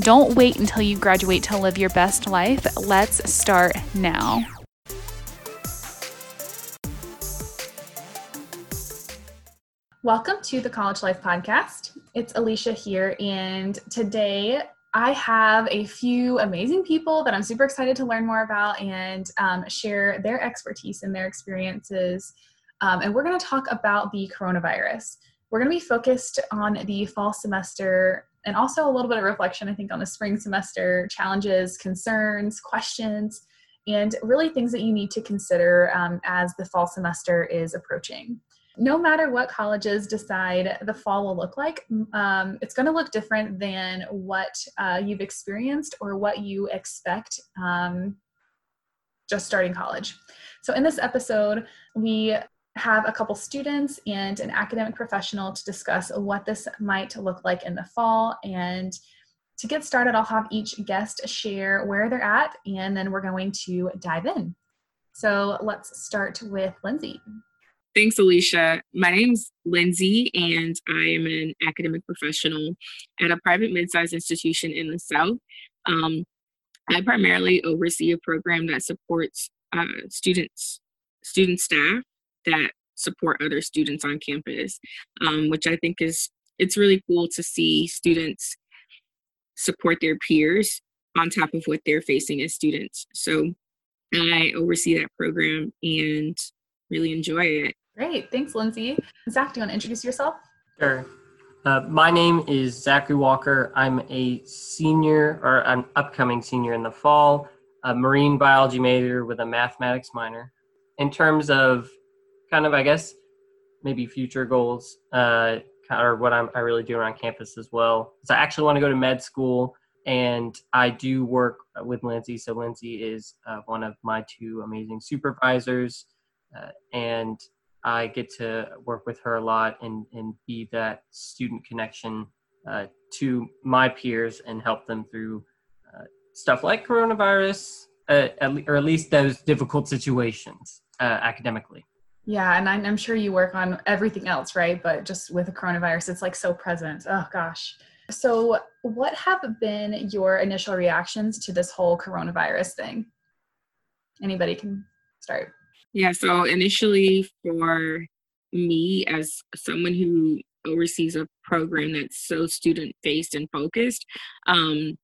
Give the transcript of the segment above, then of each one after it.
Don't wait until you graduate to live your best life. Let's start now. Welcome to the College Life Podcast. It's Alicia here, and today I have a few amazing people that I'm super excited to learn more about and share their expertise and their experiences. And we're going to talk about the coronavirus. We're going to be focused on the fall semester and also a little bit of reflection, I think, on the spring semester challenges, concerns, questions, and really things that you need to consider as the fall semester is approaching. No matter what colleges decide the fall will look like, it's going to look different than what you've experienced or what you expect just starting college. So in this episode, we have a couple students and an academic professional to discuss what this might look like in the fall. And to get started, I'll have each guest share where they're at, and then we're going to dive in. So let's start with Lindsay. Thanks, Alicia. My name's Lindsay, and I am an academic professional at a private mid-sized institution in the South. I primarily oversee a program that supports student staff that support other students on campus, which I think it's really cool to see students support their peers on top of what they're facing as students. So I oversee that program and really enjoy it. Great. Thanks, Lindsay. Zach, do you want to introduce yourself? Sure. My name is Zachary Walker. I'm a senior, or an upcoming senior in the fall, a marine biology major with a mathematics minor. In terms of kind of, I guess, maybe future goals, or what I really do around campus as well, so I actually want to go to med school, and I do work with Lindsay. So Lindsay is one of my two amazing supervisors. And I get to work with her a lot and be that student connection to my peers and help them through stuff like coronavirus, or at least those difficult situations academically. Yeah, and I'm sure you work on everything else, right? But just with the coronavirus, it's like so present. Oh, gosh. So what have been your initial reactions to this whole coronavirus thing? Anybody can start. Yeah, so initially for me, as someone who oversees a program that's so student-faced and focused, my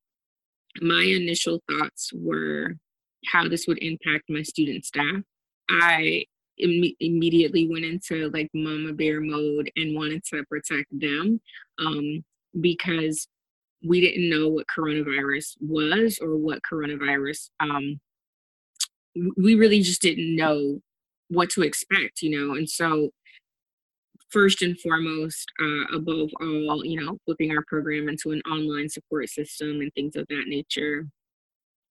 initial thoughts were how this would impact my student staff. I immediately went into like mama bear mode and wanted to protect them because we didn't know what coronavirus was or what coronavirus we really just didn't know what to expect, you know? And so first and foremost, above all, you know, flipping our program into an online support system and things of that nature,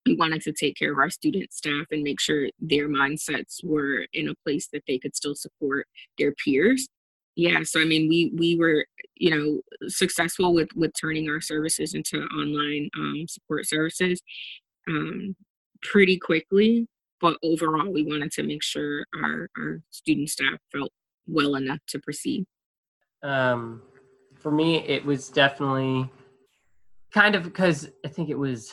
we wanted to take care of our student staff and make sure their mindsets were in a place that they could still support their peers. Yeah, so I mean, we were, you know, successful with turning our services into online support services pretty quickly. But overall, we wanted to make sure our student staff felt well enough to proceed. For me, it was definitely kind of, because I think it was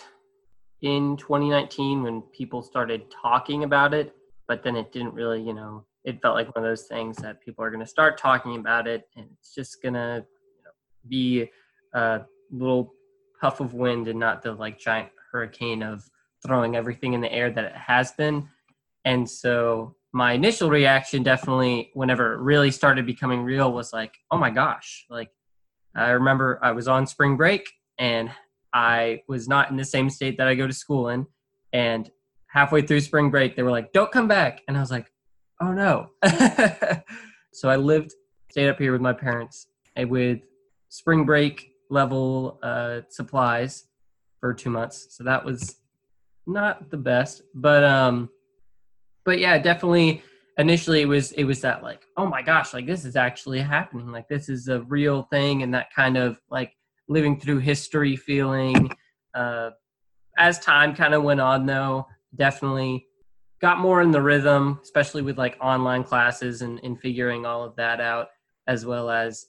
in 2019 when people started talking about it, but then it didn't really, you know, it felt like one of those things that people are going to start talking about it, and it's just going to, you know, be a little puff of wind and not the like giant hurricane of throwing everything in the air that it has been. And so my initial reaction, definitely whenever it really started becoming real, was like, oh my gosh. Like, I remember I was on spring break and I was not in the same state that I go to school in. And halfway through spring break, they were like, don't come back. And I was like, oh no. So I stayed up here with my parents and with spring break level supplies for 2 months. So that was not the best, but yeah, definitely initially it was that like, oh my gosh, like this is actually happening. Like this is a real thing. And that kind of like living through history feeling, as time kind of went on though, definitely got more in the rhythm, especially with like online classes and figuring all of that out, as well as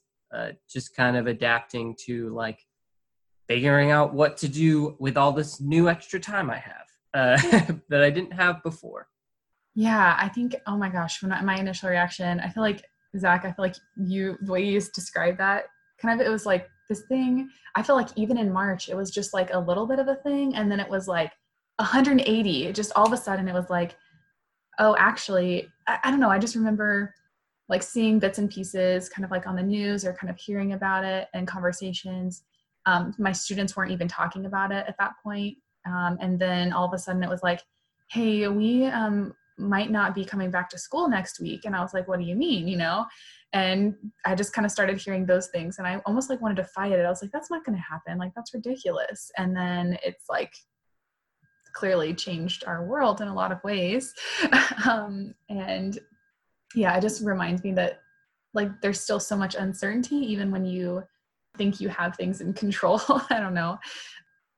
just kind of adapting to like figuring out what to do with all this new extra time I have that I didn't have before. Yeah, I think, oh my gosh, my initial reaction, I feel like, Zach, the way you just described that, kind of, it was like this thing. I feel like even in March, it was just like a little bit of a thing. And then it was like 180, just all of a sudden it was like, oh, actually, I don't know. I just remember like seeing bits and pieces kind of like on the news or kind of hearing about it and conversations. My students weren't even talking about it at that point. And then all of a sudden it was like, hey, we might not be coming back to school next week. And I was like, what do you mean? You know? And I just kind of started hearing those things and I almost like wanted to fight it. I was like, that's not going to happen. Like, that's ridiculous. And then it's like clearly changed our world in a lot of ways. And yeah, it just reminds me that like, there's still so much uncertainty, even when you think you have things in control. I don't know.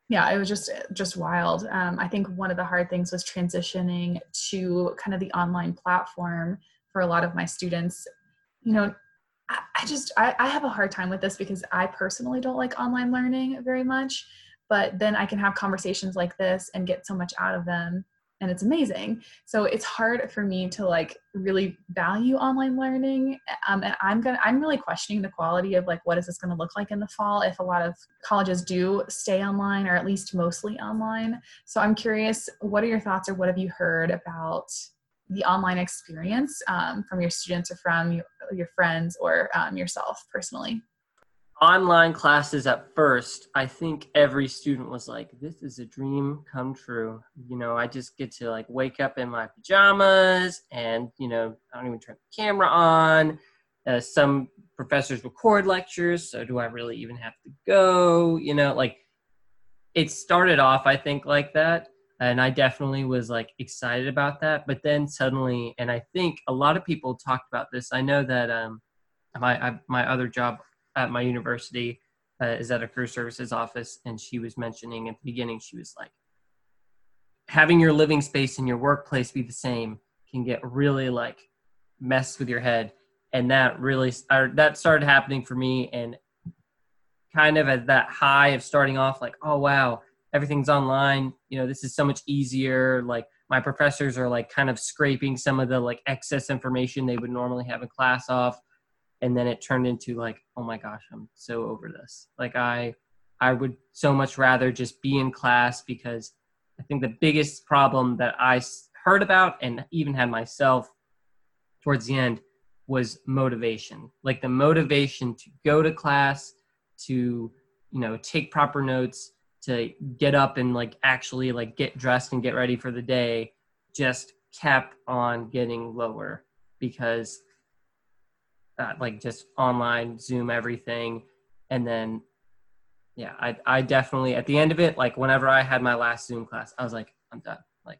Yeah, it was just wild. I think one of the hard things was transitioning to kind of the online platform for a lot of my students. You know, I have a hard time with this because I personally don't like online learning very much, but then I can have conversations like this and get so much out of them. And it's amazing. So it's hard for me to like really value online learning. And I'm really questioning the quality of like, what is this going to look like in the fall if a lot of colleges do stay online or at least mostly online. So I'm curious, what are your thoughts or what have you heard about the online experience from your students or from your friends or yourself personally? Online classes at first, I think every student was like, this is a dream come true. You know, I just get to like wake up in my pajamas and, you know, I don't even turn the camera on. Some professors record lectures. So do I really even have to go? You know, like it started off, I think, like that. And I definitely was like excited about that. But then suddenly, and I think a lot of people talked about this. I know that my other job at my university is at a career services office. And she was mentioning at the beginning, she was like, having your living space and your workplace be the same can get really like messed with your head. And that really, that started happening for me. And kind of at that high of starting off like, oh, wow, everything's online. You know, this is so much easier. Like my professors are like kind of scraping some of the like excess information they would normally have in class off. And then it turned into like, oh my gosh, I'm so over this. Like I would so much rather just be in class, because I think the biggest problem that I heard about and even had myself towards the end was motivation. Like the motivation to go to class, to, you know, take proper notes, to get up and like actually like get dressed and get ready for the day just kept on getting lower because like just online, Zoom, everything. And then, yeah, I definitely, at the end of it, like whenever I had my last Zoom class, I was like, I'm done. Like,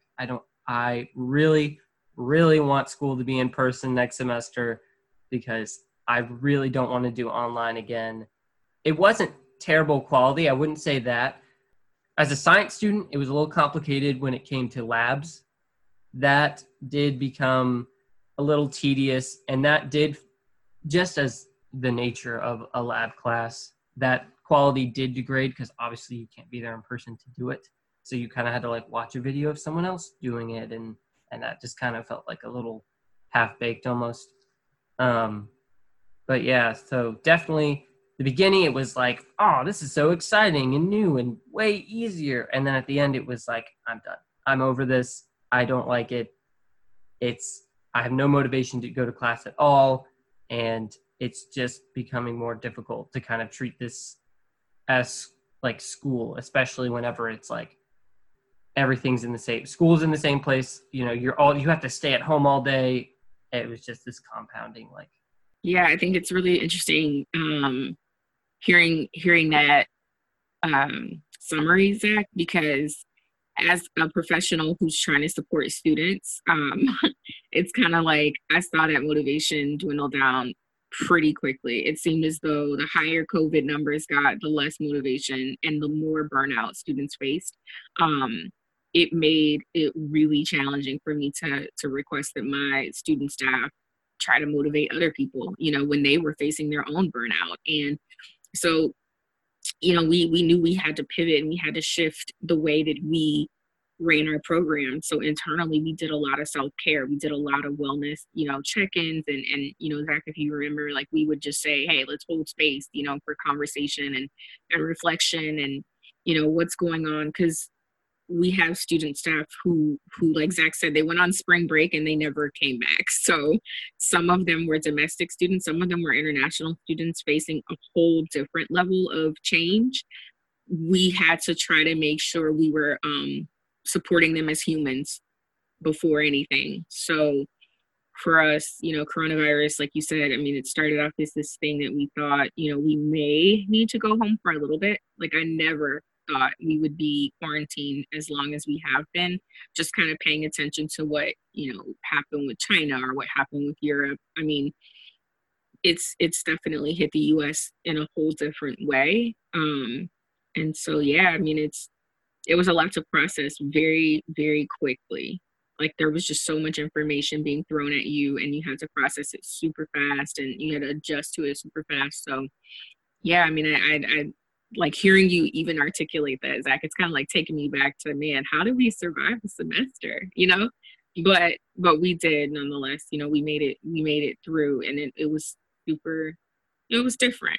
I really, really want school to be in person next semester because I really don't want to do online again. It wasn't terrible quality. I wouldn't say that. As a science student, it was a little complicated when it came to labs. That did become a little tedious, and that did, just as the nature of a lab class, that quality did degrade because obviously you can't be there in person to do it. So you kind of had to like watch a video of someone else doing it. And that just kind of felt like a little half-baked almost. But yeah, so definitely the beginning, it was like, oh, this is so exciting and new and way easier. And then at the end, it was like, I'm done. I'm over this. I don't like it. I have no motivation to go to class at all. And it's just becoming more difficult to kind of treat this as like school, especially whenever it's like everything's in the same, school's in the same place, you know, you have to stay at home all day. It was just this compounding, like. Yeah, I think it's really interesting hearing that summary, Zach, because as a professional who's trying to support students, it's kind of like I saw that motivation dwindle down pretty quickly. It seemed as though the higher COVID numbers got, the less motivation and the more burnout students faced. It made it really challenging for me to request that my student staff try to motivate other people, you know, when they were facing their own burnout. And so, you know, we knew we had to pivot and we had to shift the way that we ran our program. So internally, we did a lot of self-care. We did a lot of wellness, you know, check-ins. And you know, Zach, if you remember, like, we would just say, hey, let's hold space, you know, for conversation and reflection and, you know, what's going on. Because we have student staff who, like Zach said, they went on spring break and they never came back. So some of them were domestic students, some of them were international students facing a whole different level of change. We had to try to make sure we were supporting them as humans before anything. So for us, you know, coronavirus, like you said, I mean, it started off as this thing that we thought, you know, we may need to go home for a little bit. Like, I never thought we would be quarantined as long as we have been, just kind of paying attention to what, you know, happened with China or what happened with Europe. I mean, it's definitely hit the US in a whole different way. And so, yeah, I mean, it was a lot to process very, very quickly. Like, there was just so much information being thrown at you and you had to process it super fast and you had to adjust to it super fast. So yeah, I mean, I like hearing you even articulate that, Zach, it's kind of like taking me back to, man, how did we survive the semester, you know? But we did nonetheless, you know, we made it through, and it was different.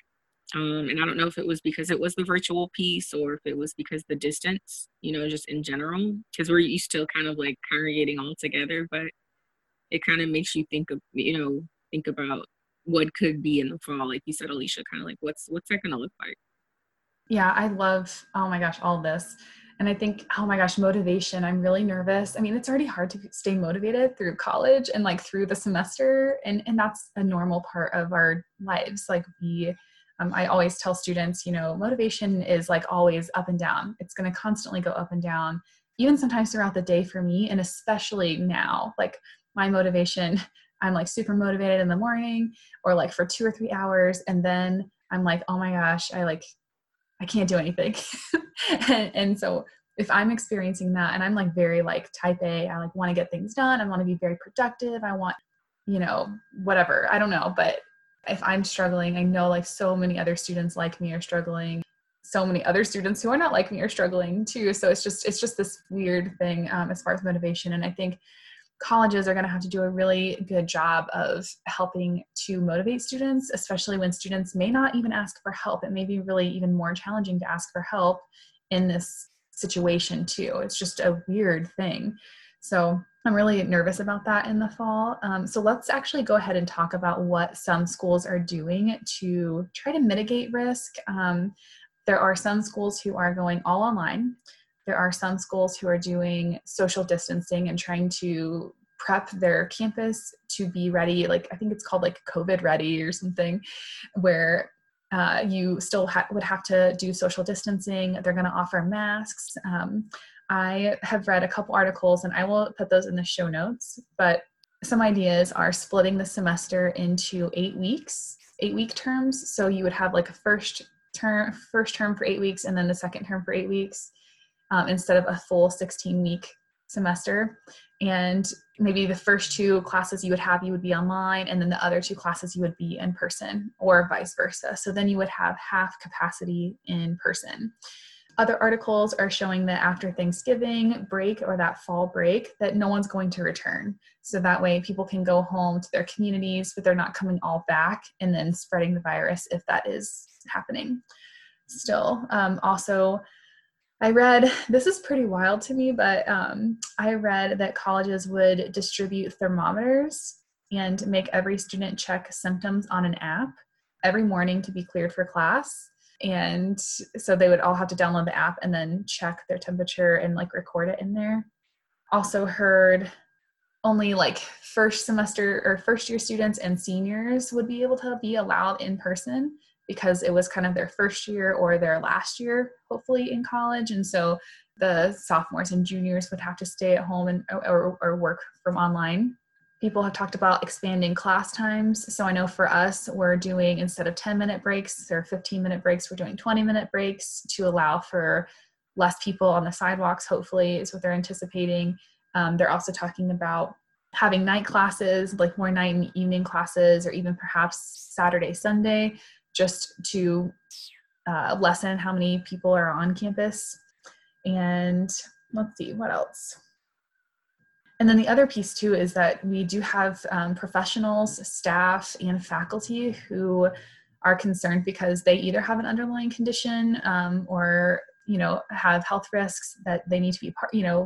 And I don't know if it was because it was the virtual piece or if it was because the distance, you know, just in general, because we're used to kind of like congregating all together, but it kind of makes you think about what could be in the fall. Like you said, Alicia, kind of like, what's that going to look like? Yeah, I love, oh my gosh, all this. And I think, oh my gosh, motivation. I'm really nervous. I mean, it's already hard to stay motivated through college and like through the semester. And that's a normal part of our lives. Like I always tell students, you know, motivation is like always up and down. It's going to constantly go up and down, even sometimes throughout the day for me. And especially now, like my motivation, I'm like super motivated in the morning or like for 2 or 3 hours. And then I'm like, oh my gosh, I can't do anything. and so if I'm experiencing that, and I'm like very like type A, I like want to get things done. I want to be very productive. I want, you know, whatever, I don't know. But if I'm struggling, I know like so many other students like me are struggling. So many other students who are not like me are struggling too. So it's just this weird thing as far as motivation. And I think colleges are going to have to do a really good job of helping to motivate students, especially when students may not even ask for help. It may be really even more challenging to ask for help in this situation too. It's just a weird thing. So I'm really nervous about that in the fall. So let's actually go ahead and talk about what some schools are doing to try to mitigate risk. There are some schools who are going all online. There are some schools who are doing social distancing and trying to prep their campus to be ready. Like, I think it's called like COVID ready or something, where you still would have to do social distancing. They're going to offer masks. I have read a couple articles, and I will put those in the show notes, but some ideas are splitting the semester into 8 weeks, 8-week terms. So you would have like a first term for 8 weeks, and then the second term for 8 weeks. Instead of a full 16-week semester. And maybe the first 2 classes you would be online, and then the other 2 classes you would be in person, or vice versa. So then you would have half capacity in person. Other articles are showing that after Thanksgiving break, or that fall break, that no one's going to return. So that way people can go home to their communities, but they're not coming all back and then spreading the virus if that is happening still. Also, I read, this is pretty wild to me, but I read that colleges would distribute thermometers and make every student check symptoms on an app every morning to be cleared for class. And so they would all have to download the app and then check their temperature and like record it in there. Also heard only like first semester or first year students and seniors would be able to be allowed in person, because it was kind of their first year or their last year, hopefully, in college. And so the sophomores and juniors would have to stay at home and or work from online. People have talked about expanding class times. So I know for us, we're doing, instead of 10-minute breaks or 15-minute breaks, we're doing 20-minute breaks to allow for less people on the sidewalks, hopefully, is what they're anticipating. They're also talking about having night classes, like more night and evening classes, or even perhaps Saturday, Sunday, just to lessen how many people are on campus. And let's see, what else? And then the other piece too is that we do have professionals, staff, and faculty who are concerned because they either have an underlying condition or have health risks that they need to be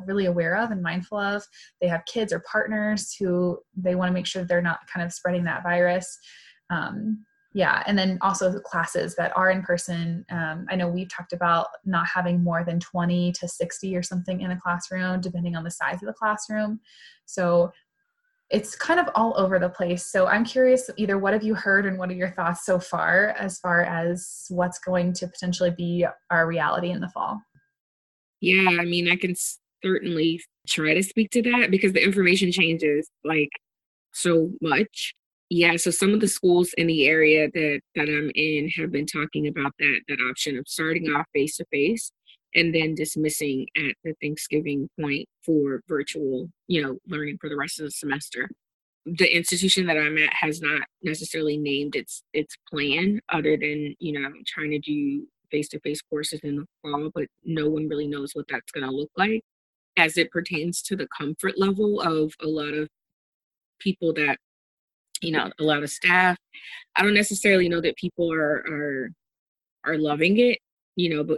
really aware of and mindful of. They have kids or partners who they want to make sure they're not kind of spreading that virus. And then also the classes that are in person. I know we've talked about not having more than 20 to 60 or something in a classroom, depending on the size of the classroom. So it's kind of all over the place. So I'm curious, either what have you heard and what are your thoughts so far as what's going to potentially be our reality in the fall? Yeah, I mean, I can certainly try to speak to that because the information changes like so much. Yeah, so some of the schools in the area that I'm in have been talking about that option of starting off face-to-face and then dismissing at the Thanksgiving point for virtual, learning for the rest of the semester. The institution that I'm at has not necessarily named its plan other than, trying to do face-to-face courses in the fall, but no one really knows what that's going to look like as it pertains to the comfort level of a lot of people that a lot of staff. I don't necessarily know that people are loving it,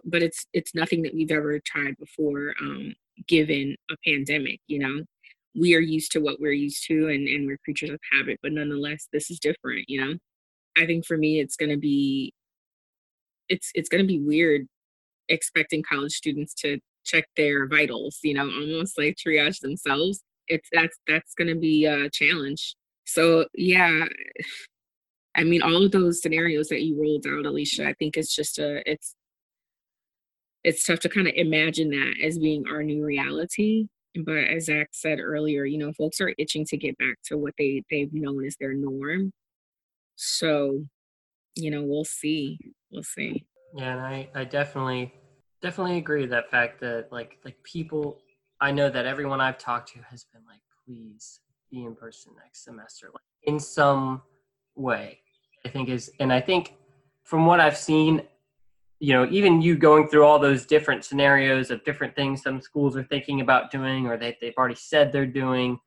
but it's nothing that we've ever tried before, given a pandemic. We are used to what we're used to and we're creatures of habit, but nonetheless, this is different. I think for me, it's going to be weird expecting college students to check their vitals, almost like triage themselves. That's going to be a challenge. So, yeah, I mean, all of those scenarios that you rolled out, Alicia, I think it's just it's tough to kind of imagine that as being our new reality. But as Zach said earlier, folks are itching to get back to what they've known as their norm. So, we'll see. We'll see. Yeah, and I definitely agree with that fact that like people, I know that everyone I've talked to has been like, please, be in person next semester, like in some way. I think from what I've seen, even you going through all those different scenarios of different things some schools are thinking about doing or they've already said they're doing,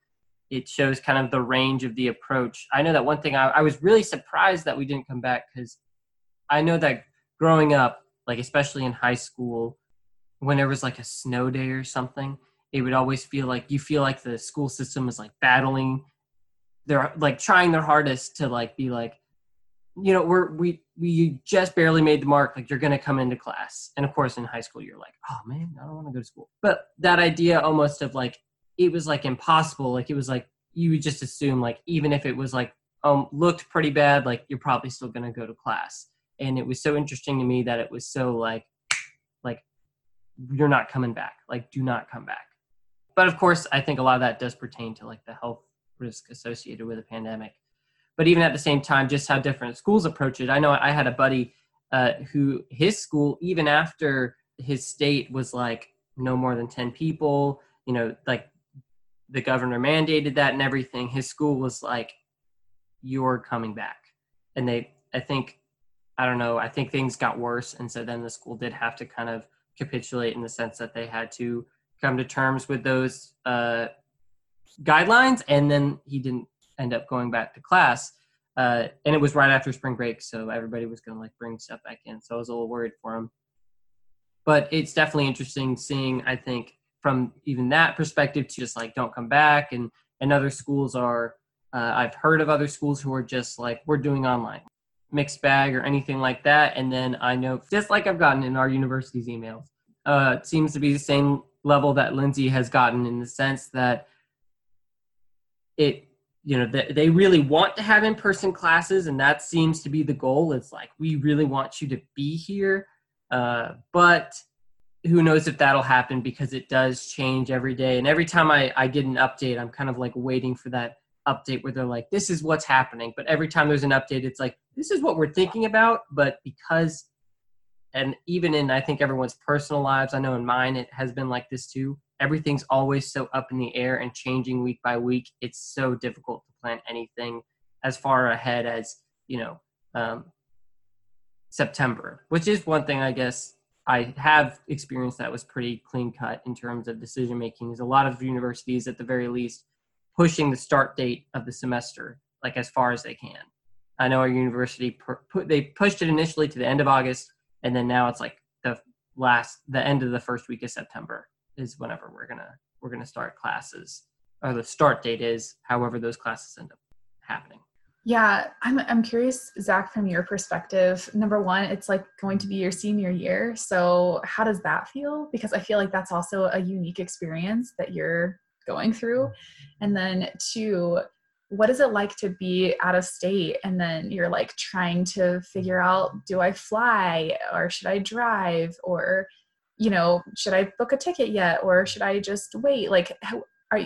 it shows kind of the range of the approach. I know that one thing I was really surprised that we didn't come back, because I know that growing up, like especially in high school, when there was like a snow day or something, it would always feel like the school system is like battling. They're like trying their hardest to like be like, we just barely made the mark. Like you're going to come into class. And of course in high school, you're like, oh man, I don't want to go to school. But that idea almost of like, it was like impossible. Like it was like, you would just assume like, even if it was like, looked pretty bad, like you're probably still going to go to class. And it was so interesting to me that it was so like, you're not coming back. Like, do not come back. But of course, I think a lot of that does pertain to like the health risk associated with a pandemic. But even at the same time, just how different schools approach it. I know I had a buddy who his school, even after his state was like no more than 10 people, like the governor mandated that and everything. His school was like, you're coming back. And I think things got worse. And so then the school did have to kind of capitulate in the sense that they had to come to terms with those guidelines, and then he didn't end up going back to class. And it was right after spring break, so everybody was going to like bring stuff back in. So I was a little worried for him. But it's definitely interesting seeing, I think, from even that perspective to just like don't come back. And other schools are, I've heard of other schools who are just like, we're doing online, mixed bag or anything like that. And then I know, just like I've gotten in our university's emails, it seems to be the same level that Lindsay has gotten, in the sense that they really want to have in-person classes, and that seems to be the goal. It's like, we really want you to be here, but who knows if that'll happen, because it does change every day. And every time I get an update, I'm kind of like waiting for that update where they're like, this is what's happening. But every time there's an update, it's like, this is what we're thinking about. But because, and even in, I think everyone's personal lives, I know in mine, it has been like this too. Everything's always so up in the air and changing week by week. It's so difficult to plan anything as far ahead as, you know, September, which is one thing I guess I have experienced that was pretty clean cut in terms of decision making. Is a lot of universities at the very least pushing the start date of the semester like as far as they can. I know our university they pushed it initially to the end of August, and then now it's like the end of the first week of September is whenever we're gonna start classes, or the start date is however those classes end up happening. Yeah, I'm curious, Zach, from your perspective, number one, it's like going to be your senior year. So how does that feel? Because I feel like that's also a unique experience that you're going through. And then two, what is it like to be out of state? And then you're like trying to figure out, do I fly or should I drive? Or, you know, should I book a ticket yet? Or should I just wait? Like,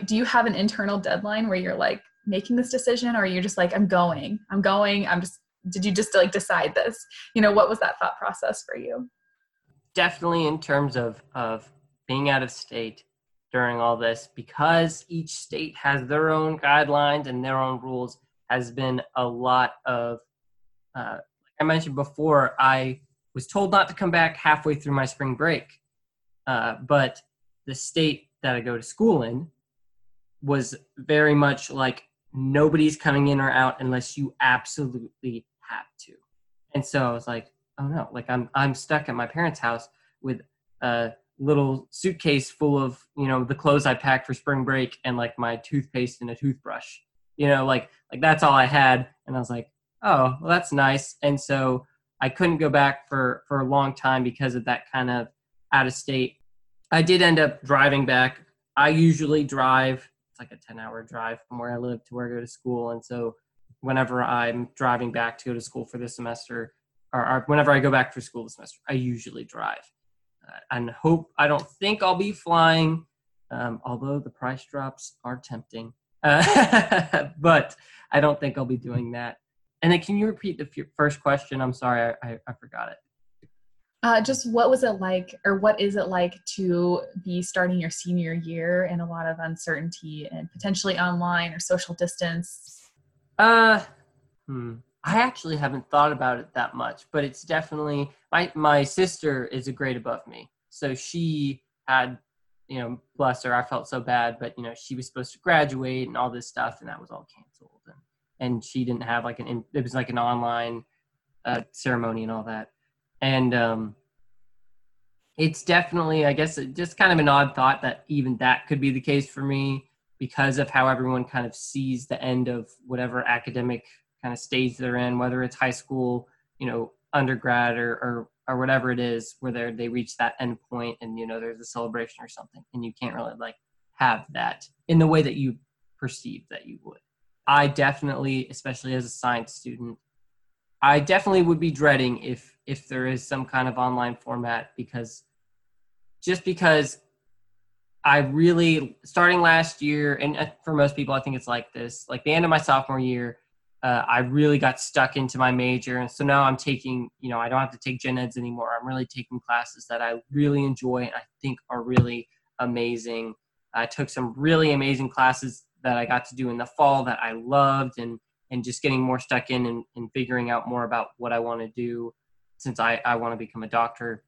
do you have an internal deadline where you're like, making this decision, or you're just like, I'm going, I'm just, did you just like decide this? You know, what was that thought process for you? Definitely in terms of being out of state during all this, because each state has their own guidelines and their own rules, has been a lot of, like I mentioned before, I was told not to come back halfway through my spring break. But the state that I go to school in was very much like, nobody's coming in or out unless you absolutely have to. And so I was like, oh no, like I'm stuck at my parents' house with a little suitcase full of, you know, the clothes I packed for spring break and like my toothpaste and a toothbrush, you know, like that's all I had. And I was like, oh, well, that's nice. And so I couldn't go back for a long time because of that kind of out of state. I did end up driving back. I usually drive, it's like a 10-hour drive from where I live to where I go to school. And so whenever I'm driving back to go to school for this semester, or whenever I go back for school this semester, I usually drive. And I don't think I'll be flying, although the price drops are tempting. But I don't think I'll be doing that. And then can you repeat the first question? I'm sorry, I forgot it. Just what was it like, or what is it like to be starting your senior year in a lot of uncertainty and potentially online or social distance? I actually haven't thought about it that much, but it's definitely, my sister is a grade above me. So she had, you know, bless her, I felt so bad, but you know, she was supposed to graduate and all this stuff, and that was all canceled. And she didn't have like it was like an online ceremony and all that. And it's definitely, I guess, just kind of an odd thought that even that could be the case for me, because of how everyone kind of sees the end of whatever academic kind of stage they're in, whether it's high school, you know, undergrad or whatever it is, where they reach that end point and, you know, there's a celebration or something, and you can't really like have that in the way that you perceive that you would. I definitely, especially as a science student, I definitely would be dreading if there is some kind of online format, because I really, starting last year, and for most people I think it's like this, like the end of my sophomore year, I really got stuck into my major. And so now I'm taking, you know, I don't have to take gen eds anymore. I'm really taking classes that I really enjoy and I think are really amazing. I took some really amazing classes that I got to do in the fall that I loved, and just getting more stuck in and figuring out more about what I want to do, since I want to become a doctor.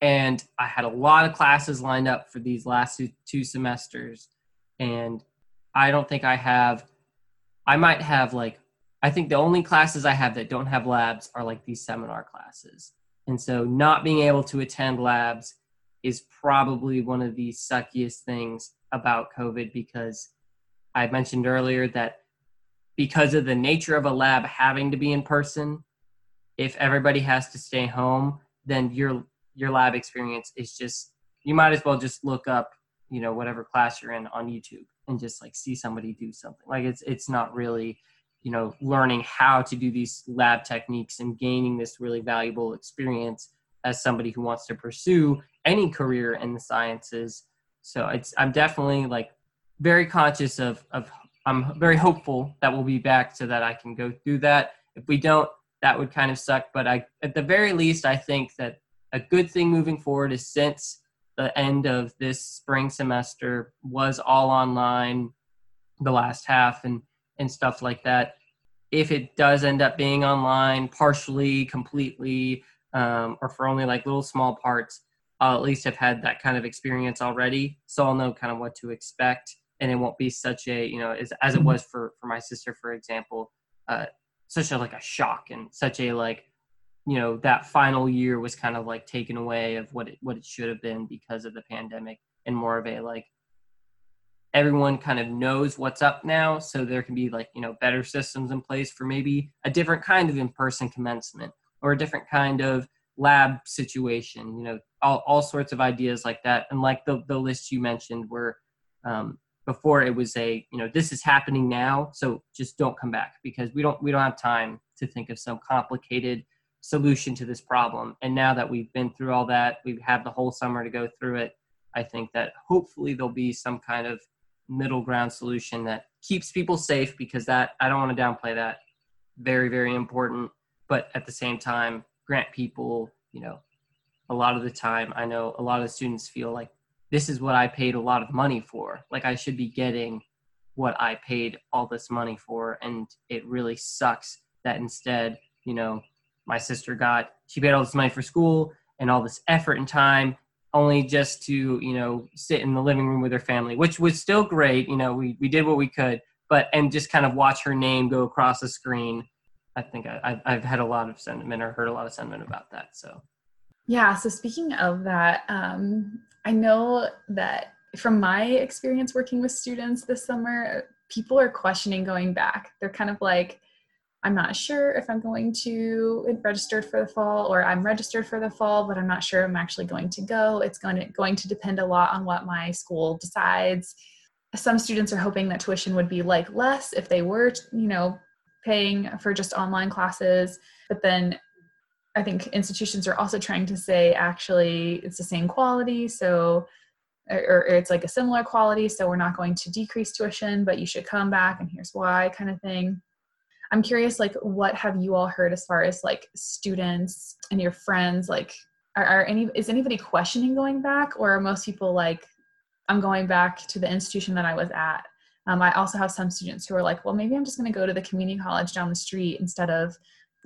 And I had a lot of classes lined up for these last two semesters. And I don't think I think the only classes I have that don't have labs are like these seminar classes. And so not being able to attend labs is probably one of the suckiest things about COVID, because I mentioned earlier that because of the nature of a lab having to be in person, if everybody has to stay home, then your lab experience is just, you might as well just look up, you know, whatever class you're in on YouTube and just like see somebody do something. Like it's not really, you know, learning how to do these lab techniques and gaining this really valuable experience as somebody who wants to pursue any career in the sciences. So I'm definitely like very conscious of I'm very hopeful that we'll be back so that I can go through that. If we don't, that would kind of suck. But at the very least, I think that a good thing moving forward is since the end of this spring semester was all online, the last half and stuff like that. If it does end up being online partially, completely, or for only like little small parts, I'll at least have had that kind of experience already. So I'll know kind of what to expect. And it won't be such a, you know, as it was for my sister, for example, such a, like a shock and such a, like, you know, that final year was kind of like taken away of what it should have been because of the pandemic, and more of a, like, everyone kind of knows what's up now. So there can be, like, you know, better systems in place for maybe a different kind of in-person commencement or a different kind of lab situation, you know, all sorts of ideas like that. And like the list you mentioned were, before it was a, you know, this is happening now, so just don't come back because we don't have time to think of some complicated solution to this problem. And now that we've been through all that, we have the whole summer to go through it. I think that hopefully there'll be some kind of middle ground solution that keeps people safe, because that, I don't want to downplay that. Very, very important. But at the same time, grant people, you know, a lot of the time, I know a lot of students feel like, this is what I paid a lot of money for. Like, I should be getting what I paid all this money for. And it really sucks that instead, you know, my sister she paid all this money for school and all this effort and time only just to, you know, sit in the living room with her family, which was still great. You know, we did what we could, but, and just kind of watch her name go across the screen. I think I've had a lot of sentiment, or heard a lot of sentiment about that. So. Yeah. So speaking of that, I know that from my experience working with students this summer, people are questioning going back. They're kind of like, I'm not sure if I'm going to register for the fall, or I'm registered for the fall, but I'm not sure I'm actually going to go. It's going to depend a lot on what my school decides. Some students are hoping that tuition would be like less if they were, you know, paying for just online classes, but then I think institutions are also trying to say, actually, it's the same quality, so, or it's like a similar quality, so we're not going to decrease tuition, but you should come back, and here's why, kind of thing. I'm curious, like, what have you all heard as far as, like, students and your friends, like, is anybody questioning going back, or are most people like, I'm going back to the institution that I was at? I also have some students who are like, well, maybe I'm just going to go to the community college down the street instead of,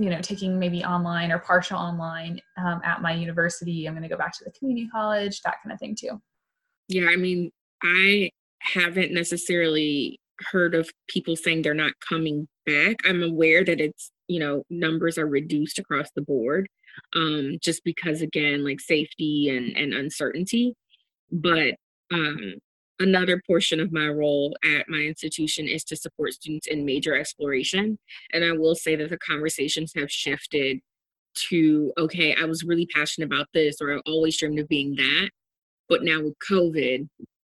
you know, taking maybe online or partial online at my university. I'm going to go back to the community college, that kind of thing too. Yeah, I mean, I haven't necessarily heard of people saying they're not coming back. I'm aware that it's, you know, numbers are reduced across the board just because, again, like safety and uncertainty. But another portion of my role at my institution is to support students in major exploration. And I will say that the conversations have shifted to, okay, I was really passionate about this, or I always dreamed of being that, but now with COVID,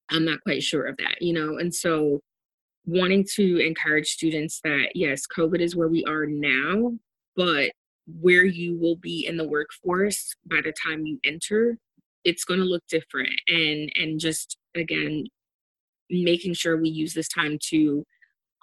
I'm not quite sure of that, you know? And so wanting to encourage students that, yes, COVID is where we are now, but where you will be in the workforce by the time you enter, it's going to look different. And just, again, making sure we use this time to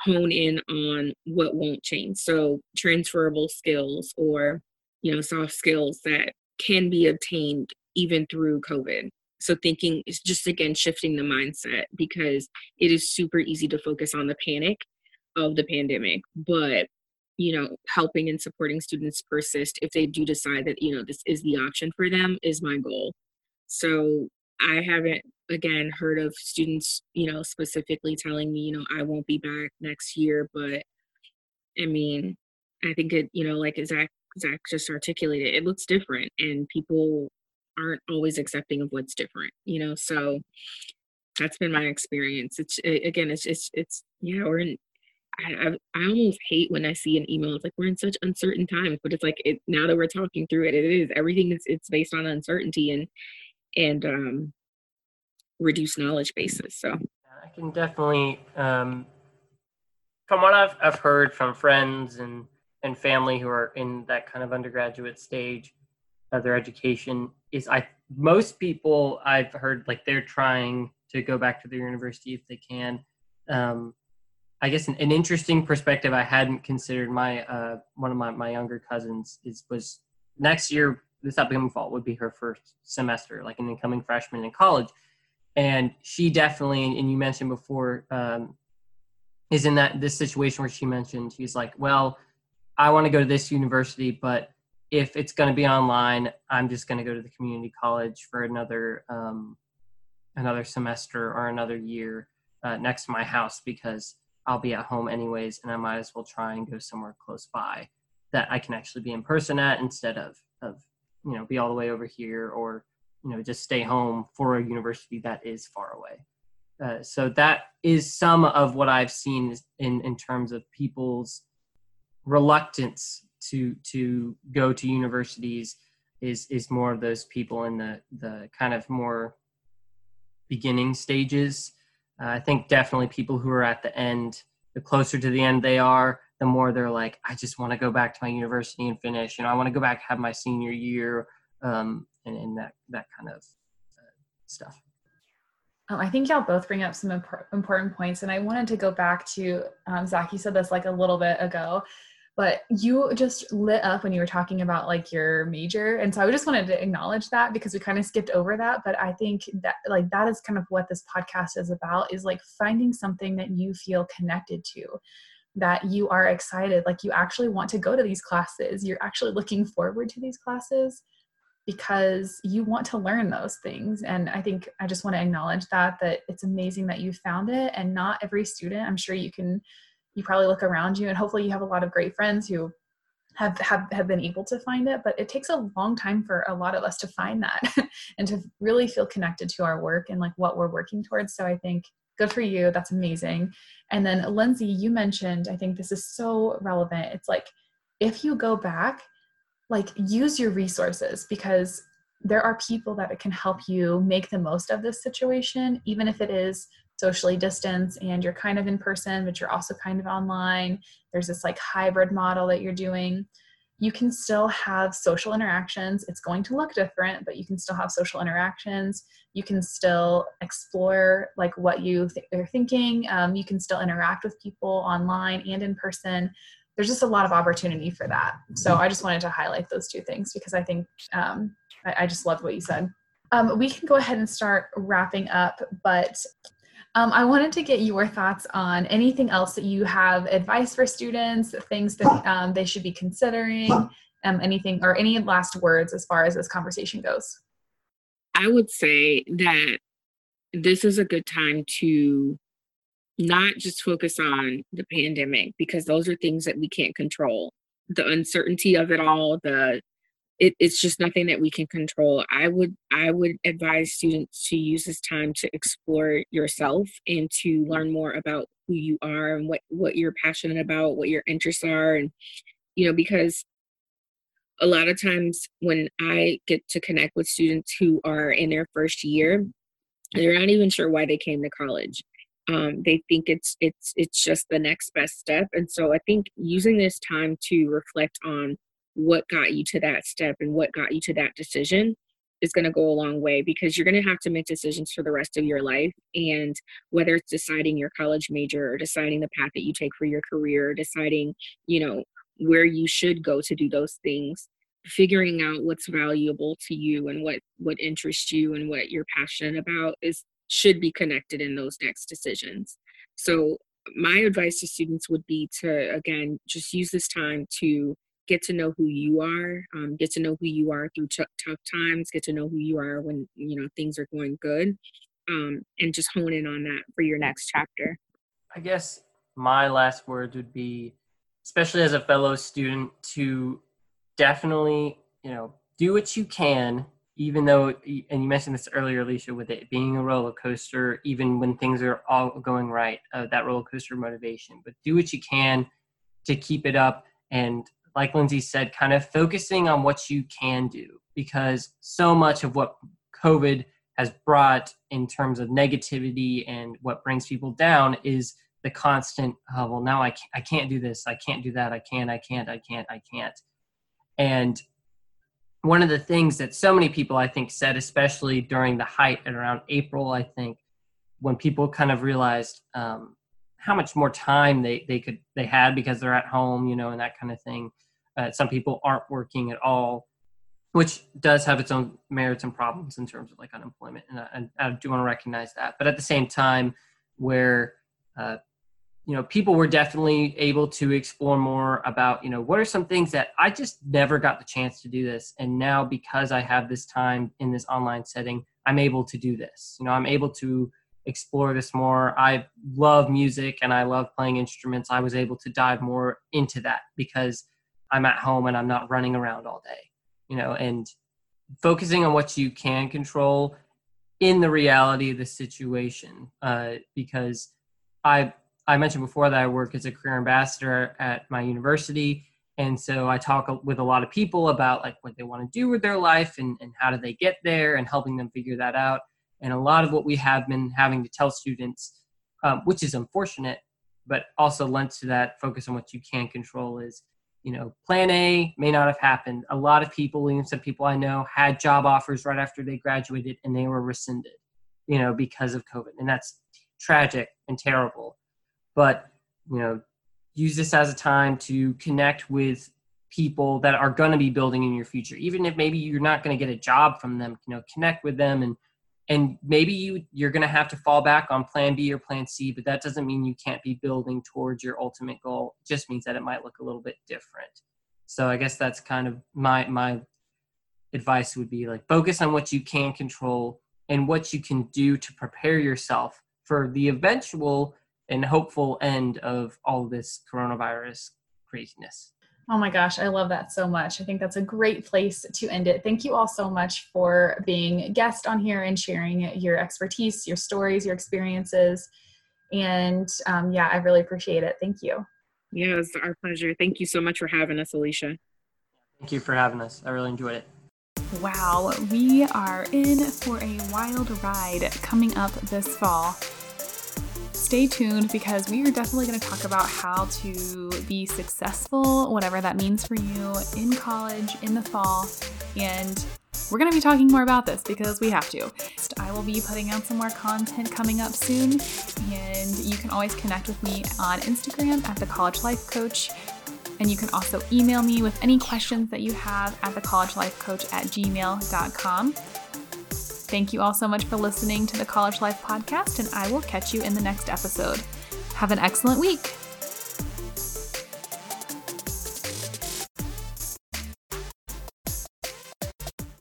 hone in on what won't change. So transferable skills, or, you know, soft skills that can be obtained even through COVID. So thinking is just, again, shifting the mindset, because it is super easy to focus on the panic of the pandemic, but, you know, helping and supporting students persist if they do decide that, you know, this is the option for them is my goal. So I haven't, again, heard of students, you know, specifically telling me, you know, I won't be back next year. But I mean, I think it, you know, like Zach just articulated, it looks different, and people aren't always accepting of what's different, you know? So that's been my experience. It's, again, it's yeah. Or I almost hate when I see an email. It's like, we're in such uncertain times, but it's like, now that we're talking through it, it is everything is, it's based on uncertainty and reduced knowledge bases. So I can definitely, from what I've heard from friends and family who are in that kind of undergraduate stage, their education is most people I've heard, like, they're trying to go back to their university if they can. I guess an interesting perspective I hadn't considered, one of my younger cousins was next year, this upcoming fall, would be her first semester, like an incoming freshman in college. And she definitely, and you mentioned before, is in this situation where she mentioned, she's like, well, I want to go to this university, but if it's going to be online, I'm just going to go to the community college for another semester or another year next to my house, because I'll be at home anyways, and I might as well try and go somewhere close by that I can actually be in person at, instead of be all the way over here, or just stay home for a university that is far away. So that is some of what I've seen in terms of people's reluctance to go to universities is more of those people in the kind of more beginning stages. I think definitely people who are at the end, the closer to the end they are, the more they're like, I just want to go back to my university and finish. I want to go back, have my senior year, and that kind of stuff. I think y'all both bring up some important points, and I wanted to go back to, Zach, you said this like a little bit ago, but you just lit up when you were talking about like your major. And so I just wanted to acknowledge that, because we kind of skipped over that. But I think that like that is kind of what this podcast is about, is like finding something that you feel connected to, that you are excited, like you actually want to go to these classes. You're actually looking forward to these classes because you want to learn those things. And I think I just want to acknowledge that it's amazing that you found it, and not every student, I'm sure you probably look around you and hopefully you have a lot of great friends who have been able to find it, but it takes a long time for a lot of us to find that and to really feel connected to our work and like what we're working towards. So I think good for you. That's amazing. And then Lindsay, you mentioned, I think this is so relevant. It's like, if you go back, like use your resources, because there are people that can help you make the most of this situation, even if it is socially distanced and you're kind of in person, but you're also kind of online. There's this like hybrid model that you're doing. You can still have social interactions. It's going to look different, but you can still have social interactions. You can still explore like what you are thinking. You can still interact with people online and in person. There's just a lot of opportunity for that. So I just wanted to highlight those two things, because I think I just loved what you said. We can go ahead and start wrapping up, but I wanted to get your thoughts on anything else that you have advice for students, things that they should be considering, anything, or any last words as far as this conversation goes. I would say that this is a good time to not just focus on the pandemic, because those are things that we can't control. The uncertainty of it all, it's just nothing that we can control. I would advise students to use this time to explore yourself and to learn more about who you are and what you're passionate about, what your interests are. And, because a lot of times when I get to connect with students who are in their first year, they're not even sure why they came to college. They think it's just the next best step. And so I think using this time to reflect on what got you to that step and what got you to that decision is going to go a long way, because you're going to have to make decisions for the rest of your life. And whether it's deciding your college major, or deciding the path that you take for your career, or deciding, where you should go to do those things, figuring out what's valuable to you and what interests you and what you're passionate about should be connected in those next decisions. So my advice to students would be to, again, just use this time to get to know who you are, get to know who you are through tough times, get to know who you are when, things are going good, and just hone in on that for your next chapter. I guess my last words would be, especially as a fellow student, to definitely, do what you can, even though, and you mentioned this earlier, Alicia, with it being a roller coaster, even when things are all going right, that roller coaster motivation, but do what you can to keep it up. And like Lindsay said, kind of focusing on what you can do, because so much of what COVID has brought in terms of negativity and what brings people down is the constant, now I can't do this, I can't do that, I can't. And one of the things that so many people, I think, said, especially during the height at around April, I think, when people kind of realized how much more time they had because they're at home, you know, and that kind of thing. Some people aren't working at all, which does have its own merits and problems in terms of like unemployment. And I do want to recognize that. But at the same time, where, you know, people were definitely able to explore more about, you know, what are some things that I just never got the chance to do this. And now because I have this time in this online setting, I'm able to do this. You know, I'm able to explore this more. I love music and I love playing instruments. I was able to dive more into that because I'm at home and I'm not running around all day, you know, and focusing on what you can control in the reality of the situation. Because I mentioned before that I work as a career ambassador at my university. And so I talk with a lot of people about like what they want to do with their life and how do they get there and helping them figure that out. And a lot of what we have been having to tell students, which is unfortunate, but also lends to that focus on what you can control is, you know, plan A may not have happened. A lot of people, even some people I know, had job offers right after they graduated and they were rescinded, you know, because of COVID. And that's tragic and terrible. But, you know, use this as a time to connect with people that are going to be building in your future. Even if maybe you're not going to get a job from them, you know, connect with them. And maybe you're going to have to fall back on plan B or plan C, but that doesn't mean you can't be building towards your ultimate goal. It just means that it might look a little bit different. So I guess that's kind of my advice would be like focus on what you can control and what you can do to prepare yourself for the eventual and hopeful end of all this coronavirus craziness. Oh my gosh, I love that so much. I think that's a great place to end it. Thank you all so much for being a guest on here and sharing your expertise, your stories, your experiences. And yeah, I really appreciate it. Thank you. Yeah, it was our pleasure. Thank you so much for having us, Alicia. Thank you for having us. I really enjoyed it. Wow, we are in for a wild ride coming up this fall. Stay tuned because we are definitely going to talk about how to be successful, whatever that means for you in college, in the fall. And we're going to be talking more about this because we have to. I will be putting out some more content coming up soon. And you can always connect with me on Instagram at The College Life Coach. And you can also email me with any questions that you have at thecollegelifecoach@gmail.com. Thank you all so much for listening to the College Life Podcast, and I will catch you in the next episode. Have an excellent week.